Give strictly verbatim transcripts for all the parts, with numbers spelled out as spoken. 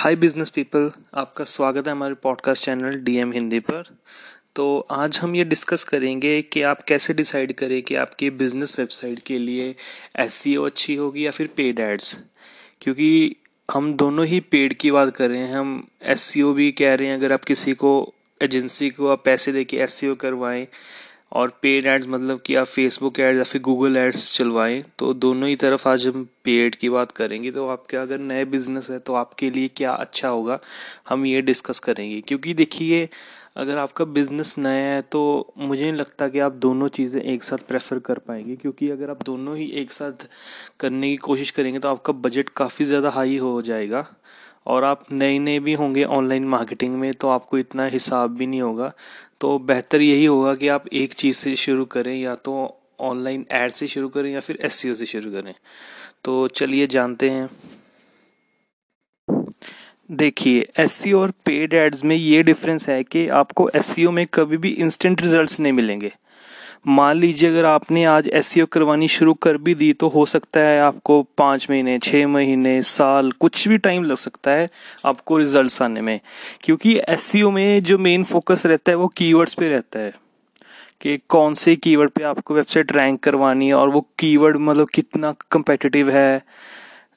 हाय business people, आपका स्वागत है हमारे पॉडकास्ट चैनल डीएम हिंदी पर। तो आज हम ये डिस्कस करेंगे कि आप कैसे डिसाइड करें कि आपकी बिजनेस वेबसाइट के लिए एसईओ अच्छी होगी या फिर पेड एड्स, क्योंकि हम दोनों ही पेड की बात कर रहे हैं। हम एसईओ भी कह रहे हैं, अगर आप किसी को एजेंसी को आप पैसे दे के एसईओ करवाएं, और पेड एड्स मतलब कि आप फेसबुक एड्स या फिर गूगल एड्स चलवाएं। तो दोनों ही तरफ आज हम पेड की बात करेंगे। तो आपके अगर नए बिजनेस है तो आपके लिए क्या अच्छा होगा, हम ये डिस्कस करेंगे। क्योंकि देखिए, अगर आपका बिजनेस नया है तो मुझे नहीं लगता कि आप दोनों चीज़ें एक साथ प्रेफर कर पाएंगे, क्योंकि अगर आप दोनों ही एक साथ करने की कोशिश करेंगे तो आपका बजट काफ़ी ज़्यादा हाई हो जाएगा, और आप नए नए भी होंगे ऑनलाइन मार्केटिंग में, तो आपको इतना हिसाब भी नहीं होगा। तो बेहतर यही होगा कि आप एक चीज़ से शुरू करें, या तो ऑनलाइन ऐड से शुरू करें या फिर एसईओ से शुरू करें। तो चलिए जानते हैं। देखिए, एसईओ और पेड एड्स में ये डिफरेंस है कि आपको एसईओ में कभी भी इंस्टेंट रिजल्ट्स नहीं मिलेंगे। मान लीजिए अगर आपने आज एसईओ करवानी शुरू कर भी दी, तो हो सकता है आपको पाँच महीने, छः महीने, साल, कुछ भी टाइम लग सकता है आपको रिजल्ट्स आने में। क्योंकि एसईओ में जो मेन फोकस रहता है वो कीवर्ड्स पे रहता है, कि कौन से कीवर्ड पे आपको वेबसाइट रैंक करवानी है, और वो कीवर्ड मतलब कितना कम्पेटिटिव है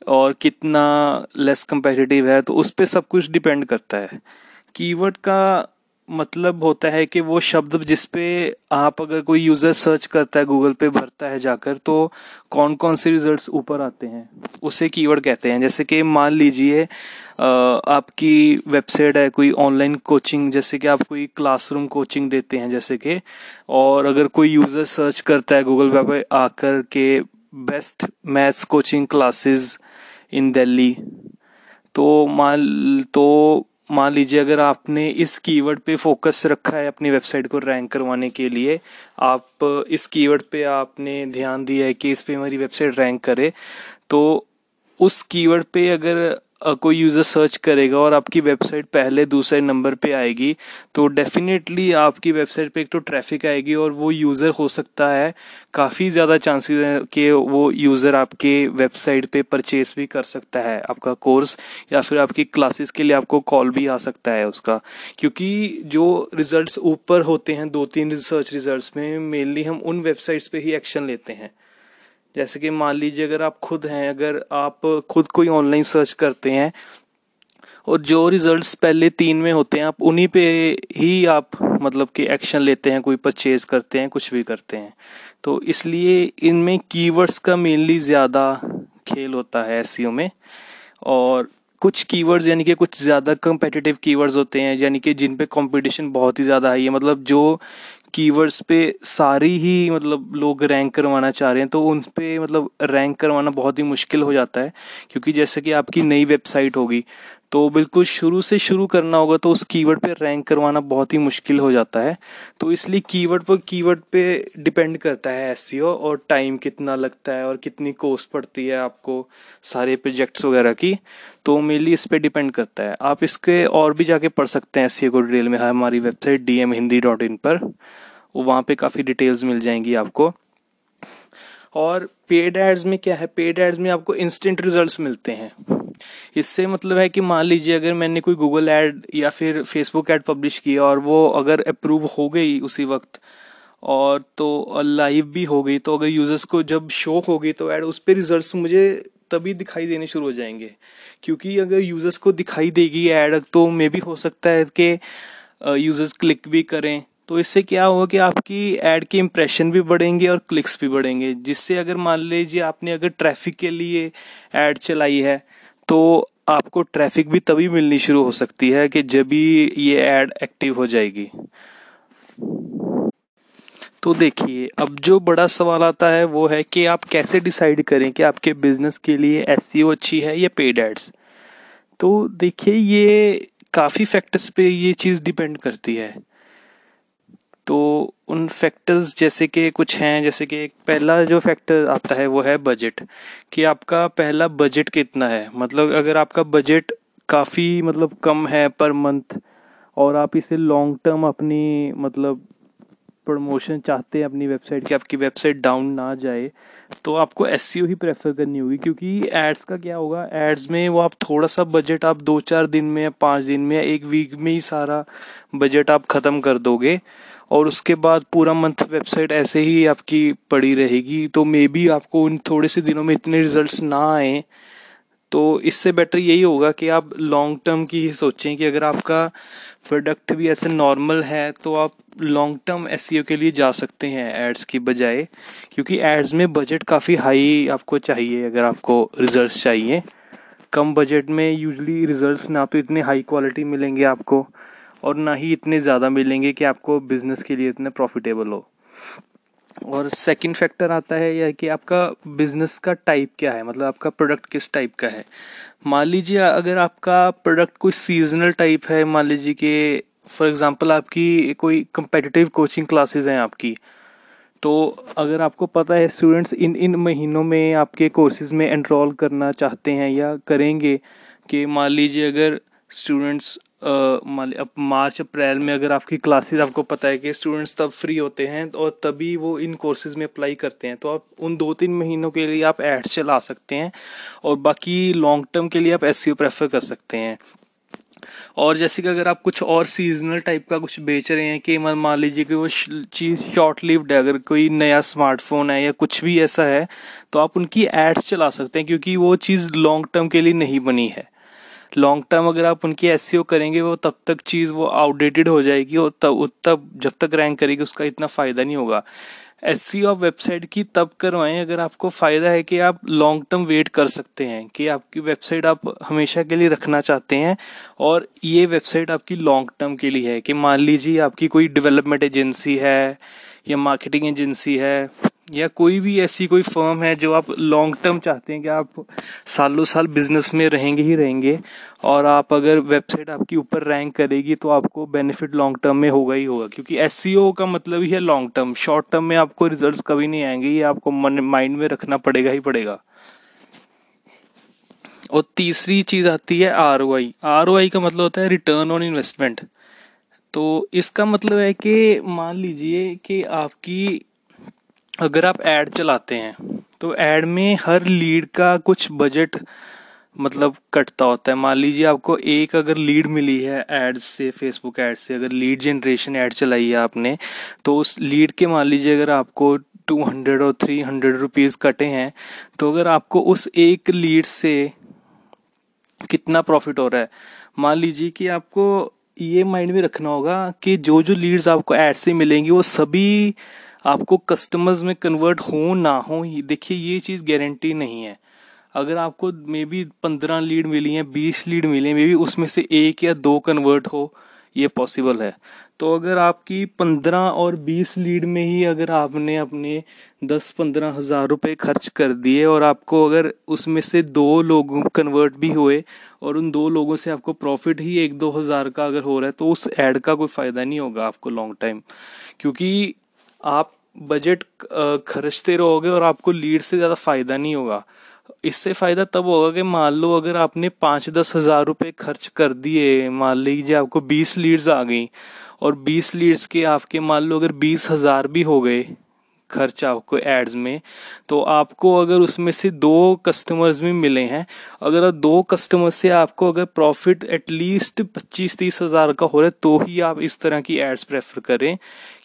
और कितना लेस कम्पेटिटिव है, तो उस पर सब कुछ डिपेंड करता है। कीवर्ड का मतलब होता है कि वो शब्द जिस पे आप अगर कोई यूज़र सर्च करता है, गूगल पे भरता है जाकर, तो कौन कौन से रिजल्ट्स ऊपर आते हैं, उसे कीवर्ड कहते हैं। जैसे कि मान लीजिए आपकी वेबसाइट है कोई ऑनलाइन कोचिंग, जैसे कि आप कोई क्लासरूम कोचिंग देते हैं, जैसे कि, और अगर कोई यूज़र सर्च करता है गूगल पे पे आकर के best maths coaching classes in Delhi, तो मान तो मान लीजिए अगर आपने इस कीवर्ड पे फोकस रखा है अपनी वेबसाइट को रैंक करवाने के लिए, आप इस कीवर्ड पे आपने ध्यान दिया है कि इस पे हमारी वेबसाइट रैंक करे, तो उस कीवर्ड पे अगर कोई यूज़र सर्च करेगा और आपकी वेबसाइट पहले दूसरे नंबर पे आएगी, तो डेफिनेटली आपकी वेबसाइट पे एक तो ट्रैफिक आएगी, और वो यूज़र हो सकता है काफ़ी ज़्यादा चांसेस हैं कि वो यूज़र आपके वेबसाइट पे परचेस भी कर सकता है आपका कोर्स, या फिर आपकी क्लासेस के लिए आपको कॉल भी आ सकता है उसका। क्योंकि जो रिज़ल्ट ऊपर होते हैं दो तीन रिसर्च रिज़ल्ट में, मेनली हम उन वेबसाइट्स पर ही एक्शन लेते हैं। जैसे कि मान लीजिए अगर आप खुद हैं, अगर आप खुद कोई ऑनलाइन सर्च करते हैं और जो रिजल्ट्स पहले तीन में होते हैं, आप उन्हीं पे ही आप मतलब कि एक्शन लेते हैं, कोई परचेज करते हैं, कुछ भी करते हैं। तो इसलिए इनमें कीवर्ड्स का मेनली ज़्यादा खेल होता है एसईओ में। और कुछ कीवर्ड्स यानी कि कुछ ज़्यादा कम्पिटिटिव कीवर्ड्स होते हैं, यानी कि जिन पे कंपटीशन बहुत ही ज़्यादा है, मतलब जो कीवर्ड्स पे सारी ही मतलब लोग रैंक करवाना चाह रहे हैं, तो उन पे मतलब रैंक करवाना बहुत ही मुश्किल हो जाता है। क्योंकि जैसे कि आपकी नई वेबसाइट होगी तो बिल्कुल शुरू से शुरू करना होगा, तो उस कीवर्ड पे रैंक करवाना बहुत ही मुश्किल हो जाता है। तो इसलिए कीवर्ड पर कीवर्ड पे डिपेंड करता है एसईओ, और टाइम कितना लगता है और कितनी कॉस्ट पड़ती है आपको सारे प्रोजेक्ट्स वगैरह की, तो मेनली इस पे डिपेंड करता है। आप इसके और भी जाके पढ़ सकते हैं एसईओ को डिटेल में, हमारी website D M Hindi dot in पर, वहाँ पे काफ़ी डिटेल्स मिल जाएंगी आपको। और पेड एड्स में क्या है, पेड एड्स में आपको इंस्टेंट रिजल्ट्स मिलते हैं। इससे मतलब है कि मान लीजिए अगर मैंने कोई गूगल ऐड या फिर फेसबुक ऐड पब्लिश किया, और वो अगर अप्रूव हो गई उसी वक्त, और तो लाइव भी हो गई, तो अगर यूज़र्स को जब शो होगी तो ऐड उस पर रिजल्ट्स मुझे तभी दिखाई देने शुरू हो जाएंगे। क्योंकि अगर यूज़र्स को दिखाई देगी ऐड, तो मे भी हो सकता है कि यूज़र्स क्लिक भी करें। तो इससे क्या होगा कि आपकी ऐड के इम्प्रेशन भी बढ़ेंगे और क्लिक्स भी बढ़ेंगे, जिससे अगर मान लीजिए आपने अगर ट्रैफिक के लिए ऐड चलाई है, तो आपको ट्रैफिक भी तभी मिलनी शुरू हो सकती है कि जब भी ये ऐड एक्टिव हो जाएगी। तो देखिए, अब जो बड़ा सवाल आता है वो है कि आप कैसे डिसाइड करें कि आपके बिजनेस के लिए एसईओ अच्छी है या पेड एड्स। तो देखिए, ये काफ़ी फैक्टर्स पे ये चीज़ डिपेंड करती है। तो उन फैक्टर्स जैसे कि कुछ हैं, जैसे कि पहला जो फैक्टर आता है वो है बजट, कि आपका पहला बजट कितना है। मतलब अगर आपका बजट काफ़ी मतलब कम है पर मंथ, और आप इसे लॉन्ग टर्म अपनी मतलब प्रमोशन चाहते हैं अपनी वेबसाइट की, आपकी वेबसाइट डाउन ना जाए, तो आपको एसईओ ही प्रेफर करनी होगी, क्योंकि एड्स का क्या होगा, एड्स में वो आप थोड़ा सा बजट आप दो चार दिन में या पाँच दिन में या एक वीक में ही सारा बजट आप ख़त्म कर दोगे, और उसके बाद पूरा मंथ वेबसाइट ऐसे ही आपकी पड़ी रहेगी। तो मे बी आपको उन थोड़े से दिनों में इतने रिजल्ट्स ना आए, तो इससे बेटर यही होगा कि आप लॉन्ग टर्म की ही सोचें कि अगर आपका प्रोडक्ट भी ऐसे नॉर्मल है तो आप लॉन्ग टर्म एसईओ के लिए जा सकते हैं एड्स की बजाय, क्योंकि एड्स में बजट काफ़ी हाई आपको चाहिए अगर आपको रिजल्ट्स चाहिए। कम बजट में यूजली रिजल्ट्स ना तो इतने हाई क्वालिटी मिलेंगे आपको, और ना ही इतने ज़्यादा मिलेंगे कि आपको बिज़नेस के लिए इतने प्रॉफिटेबल हो। और सेकंड फैक्टर आता है यह कि आपका बिज़नेस का टाइप क्या है, मतलब आपका प्रोडक्ट किस टाइप का है। मान लीजिए अगर आपका प्रोडक्ट कोई सीजनल टाइप है, मान लीजिए कि फॉर एग्जांपल आपकी कोई कंपेटिटिव कोचिंग क्लासेस हैं आपकी, तो अगर आपको पता है स्टूडेंट्स इन इन महीनों में आपके कोर्सेज़ में एनरोल करना चाहते हैं या करेंगे, कि मान लीजिए अगर स्टूडेंट्स मान ली अब मार्च अप्रैल में अगर आपकी क्लासेस आपको पता है कि स्टूडेंट्स तब फ्री होते हैं और तभी वो इन कोर्सेज़ में अप्लाई करते हैं, तो आप उन दो तीन महीनों के लिए आप एड्स चला सकते हैं, और बाकी लॉन्ग टर्म के लिए आप एसईओ प्रेफर कर सकते हैं। और जैसे कि अगर आप कुछ और सीजनल टाइप का कुछ बेच रहे हैं, कि मान लीजिए कि वो चीज़ शॉर्ट लिव्ड है, अगर कोई नया स्मार्टफोन है या कुछ भी ऐसा है, तो आप उनकी एड्स चला सकते हैं, क्योंकि वो चीज़ लॉन्ग टर्म के लिए नहीं बनी है। लॉन्ग टर्म अगर आप उनकी एसईओ करेंगे वो तब तक चीज़ वो आउटडेटेड हो जाएगी, और तब तब जब तक रैंक करेगी उसका इतना फ़ायदा नहीं होगा। एसईओ आप वेबसाइट की तब करवाएं अगर आपको फ़ायदा है कि आप लॉन्ग टर्म वेट कर सकते हैं, कि आपकी वेबसाइट आप हमेशा के लिए रखना चाहते हैं और ये वेबसाइट आपकी लॉन्ग टर्म के लिए है। कि मान लीजिए आपकी कोई डेवलपमेंट एजेंसी है या मार्केटिंग एजेंसी है या कोई भी ऐसी कोई फर्म है जो आप लॉन्ग टर्म चाहते हैं कि आप सालों साल बिजनेस में रहेंगे ही रहेंगे, और आप अगर वेबसाइट आपकी ऊपर रैंक करेगी तो आपको बेनिफिट लॉन्ग टर्म में होगा ही होगा, क्योंकि एसईओ का मतलब ही है लॉन्ग टर्म। शॉर्ट टर्म में आपको रिजल्ट्स कभी नहीं आएंगे, ये आपको माइंड में रखना पड़ेगा ही पड़ेगा। और तीसरी चीज़ आती है आरओआई। आरओआई का मतलब होता है रिटर्न ऑन इन्वेस्टमेंट। तो इसका मतलब है कि मान लीजिए कि आपकी अगर आप ऐड चलाते हैं तो ऐड में हर लीड का कुछ बजट मतलब कटता होता है। मान लीजिए आपको एक अगर लीड मिली है ऐड से, फेसबुक ऐड से, अगर लीड जनरेशन ऐड चलाई है आपने, तो उस लीड के मान लीजिए अगर आपको टू हंड्रेड और थ्री हंड्रेड रुपीज़ कटे हैं, तो अगर आपको उस एक लीड से कितना प्रॉफिट हो रहा है, मान लीजिए कि आपको ये माइंड में रखना होगा कि जो जो लीड्स आपको ऐड से मिलेंगी वो सभी आपको कस्टमर्स में कन्वर्ट हो ना हो। देखिए ये चीज़ गारंटी नहीं है, अगर आपको मे बी पंद्रह लीड मिली हैं, बीस लीड मिली हैं, मे बी उसमें से एक या दो कन्वर्ट हो, ये पॉसिबल है। तो अगर आपकी पंद्रह और बीस लीड में ही अगर आपने अपने दस पंद्रह हज़ार रुपये खर्च कर दिए और आपको अगर उसमें से दो लोग कन्वर्ट भी हुए और उन दो लोगों से आपको प्रॉफिट ही एक दो हज़ार का अगर हो रहा है, तो उस ऐड का कोई फ़ायदा नहीं होगा आपको लॉन्ग टाइम, क्योंकि आप बजट खर्चते रहोगे और आपको लीड से ज़्यादा फ़ायदा नहीं होगा। इससे फ़ायदा तब होगा कि मान लो अगर आपने पाँच दस हज़ार रुपये खर्च कर दिए, मान लीजिए आपको बीस लीड्स आ गई, और बीस लीड्स के आपके मान लो अगर बीस हज़ार भी हो गए खर्च आपको एड्स में, तो आपको अगर उसमें से दो कस्टमर्स भी मिले हैं, अगर दो कस्टमर से आपको अगर प्रॉफिट एटलीस्ट पच्चीस तीस हज़ार का हो रहा है, तो ही आप इस तरह की एड्स प्रेफर करें।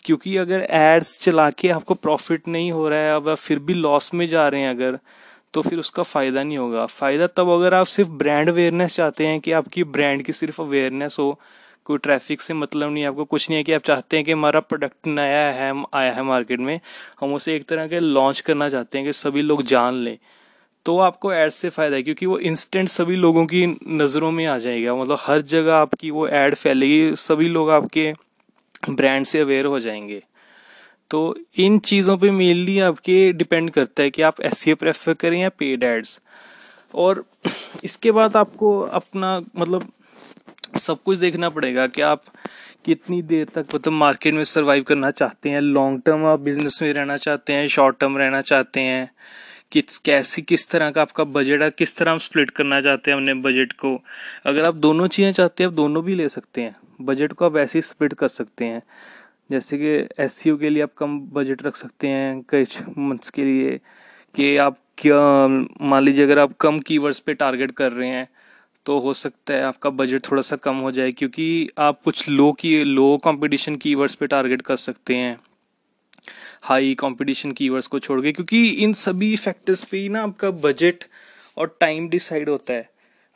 क्योंकि अगर एड्स चला के आपको प्रॉफिट नहीं हो रहा है, अब आप फिर भी लॉस में जा रहे हैं अगर, तो फिर उसका फ़ायदा नहीं होगा। फ़ायदा तब अगर आप सिर्फ ब्रांड अवेयरनेस चाहते हैं कि आपकी ब्रांड की सिर्फ अवेयरनेस हो, कोई ट्रैफिक से मतलब नहीं, आपको कुछ नहीं है, कि आप चाहते हैं कि हमारा प्रोडक्ट नया है आया है मार्केट में, हम उसे एक तरह के लॉन्च करना चाहते हैं कि सभी लोग जान लें, तो आपको ऐड से फ़ायदा है, क्योंकि वो इंस्टेंट सभी लोगों की नज़रों में आ जाएगा, मतलब हर जगह आपकी वो ऐड फैलेगी, सभी लोग आपके ब्रांड से अवेयर हो जाएंगे। तो इन चीज़ों पे मेनली आपके डिपेंड करता है कि आप एसईओ प्रेफर करें या पेड एड्स। और इसके बाद आपको अपना मतलब सब कुछ देखना पड़ेगा कि आप कितनी देर तक मतलब मार्केट में सर्वाइव करना चाहते हैं, लॉन्ग टर्म आप बिजनेस में रहना चाहते हैं, शॉर्ट टर्म रहना चाहते हैं, किस कैसी किस तरह का आपका बजट है, किस तरह हम स्प्लिट करना चाहते हैं अपने बजट को। अगर आप दोनों चीज़ें चाहते हैं आप दोनों भी ले सकते हैं, बजट को आप ऐसे ही स्प्लिट कर सकते हैं। जैसे कि एसईओ के लिए आप कम बजट रख सकते हैं कुछ मंथ्स के लिए, कि आप क्या, मान लीजिए अगर आप कम कीवर्ड्स पे टारगेट कर रहे हैं तो हो सकता है आपका बजट थोड़ा सा कम हो जाए, क्योंकि आप कुछ लो की लो कंपटीशन कीवर्ड्स पे टारगेट कर सकते हैं हाई कंपटीशन कीवर्ड्स को छोड़ के, क्योंकि इन सभी फैक्टर्स पे ही ना आपका बजट और टाइम डिसाइड होता है।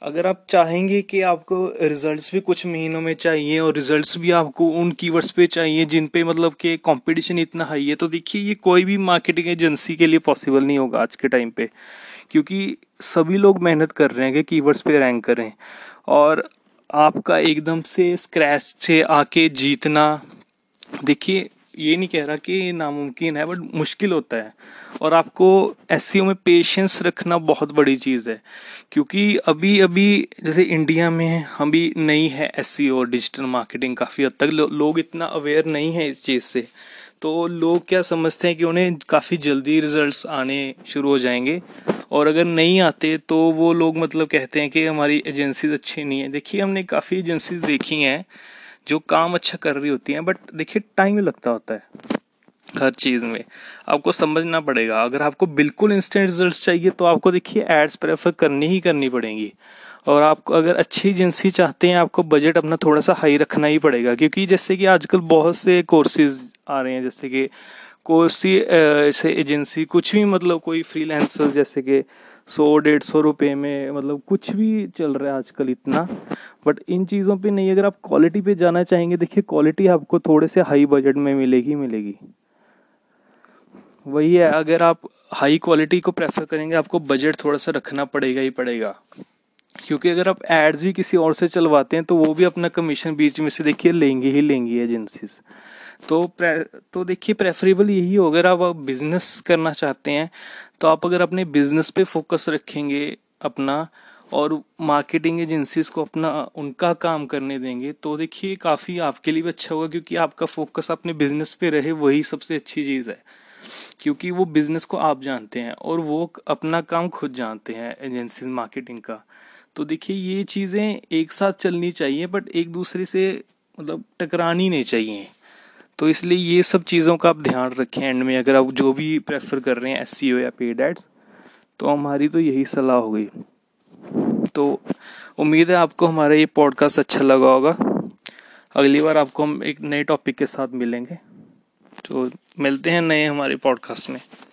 अगर आप चाहेंगे कि आपको रिजल्ट्स भी कुछ महीनों में चाहिए और रिजल्ट्स भी आपको उन कीवर्ड्स पे चाहिए जिन पे मतलब कि कंपटीशन इतना हाई है, तो देखिए ये कोई भी मार्केटिंग एजेंसी के लिए पॉसिबल नहीं होगा आज के टाइम पे, क्योंकि सभी लोग मेहनत कर रहे हैं कि कीवर्ड्स पे रैंक करें, और आपका एकदम से स्क्रैच से आके जीतना, देखिए ये नहीं कह रहा कि नामुमकिन है, बट मुश्किल होता है। और आपको एसईओ में पेशेंस रखना बहुत बड़ी चीज़ है, क्योंकि अभी अभी जैसे इंडिया में अभी नई है एसईओ, डिजिटल मार्केटिंग काफ़ी हद तक लो, लोग इतना अवेयर नहीं है इस चीज़ से, तो लोग क्या समझते हैं कि उन्हें काफ़ी जल्दी रिजल्ट्स आने शुरू हो जाएंगे, और अगर नहीं आते तो वो लोग मतलब कहते हैं कि हमारी एजेंसीज अच्छी नहीं है। देखिए हमने काफ़ी एजेंसीज देखी हैं जो काम अच्छा कर रही होती हैं, बट देखिए टाइम लगता होता है हर चीज़ में, आपको समझना पड़ेगा। अगर आपको बिल्कुल इंस्टेंट रिजल्ट्स चाहिए तो आपको देखिए एड्स प्रेफर करनी ही करनी पड़ेंगी, और आपको अगर अच्छी एजेंसी चाहते हैं आपको बजट अपना थोड़ा सा हाई रखना ही पड़ेगा, क्योंकि जैसे कि आजकल बहुत से कोर्सेज आ रहे हैं, जैसे कि कोर्सी से एजेंसी कुछ भी मतलब कोई फ्रीलांसर जैसे कि सौ डेढ़ सौ रुपये में मतलब कुछ भी चल रहा है आजकल इतना, बट इन चीज़ों पे नहीं। अगर आप क्वालिटी पे जाना चाहेंगे, देखिए क्वालिटी आपको थोड़े से हाई बजट में मिलेगी मिलेगी वही है, अगर आप हाई क्वालिटी को प्रेफर करेंगे आपको बजट थोड़ा सा रखना पड़ेगा ही पड़ेगा, क्योंकि अगर आप एड्स भी किसी और से चलवाते हैं तो वो भी अपना कमीशन बीच में से देखिए लेंगे ही लेंगी एजेंसीज। तो तो देखिए प्रेफरेबल यही हो, अगर आप बिज़नेस करना चाहते हैं तो आप अगर अपने बिज़नेस पे फोकस रखेंगे अपना, और मार्केटिंग एजेंसीज को अपना उनका काम करने देंगे, तो देखिए काफ़ी आपके लिए भी अच्छा होगा, क्योंकि आपका फोकस अपने बिज़नेस पे रहे, वही सबसे अच्छी चीज़ है, क्योंकि वो बिज़नेस को आप जानते हैं और वो अपना काम खुद जानते हैं एजेंसीज मार्केटिंग का। तो देखिए ये चीज़ें एक साथ चलनी चाहिए, बट एक दूसरे से मतलब टकरानी नहीं चाहिए, तो इसलिए ये सब चीज़ों का आप ध्यान रखें एंड में, अगर आप जो भी प्रेफर कर रहे हैं एसईओ या पेड एड्स। तो हमारी तो यही सलाह हो गई, तो उम्मीद है आपको हमारा ये पॉडकास्ट अच्छा लगा होगा। अगली बार आपको हम एक नए टॉपिक के साथ मिलेंगे, तो मिलते हैं नए हमारे पॉडकास्ट में।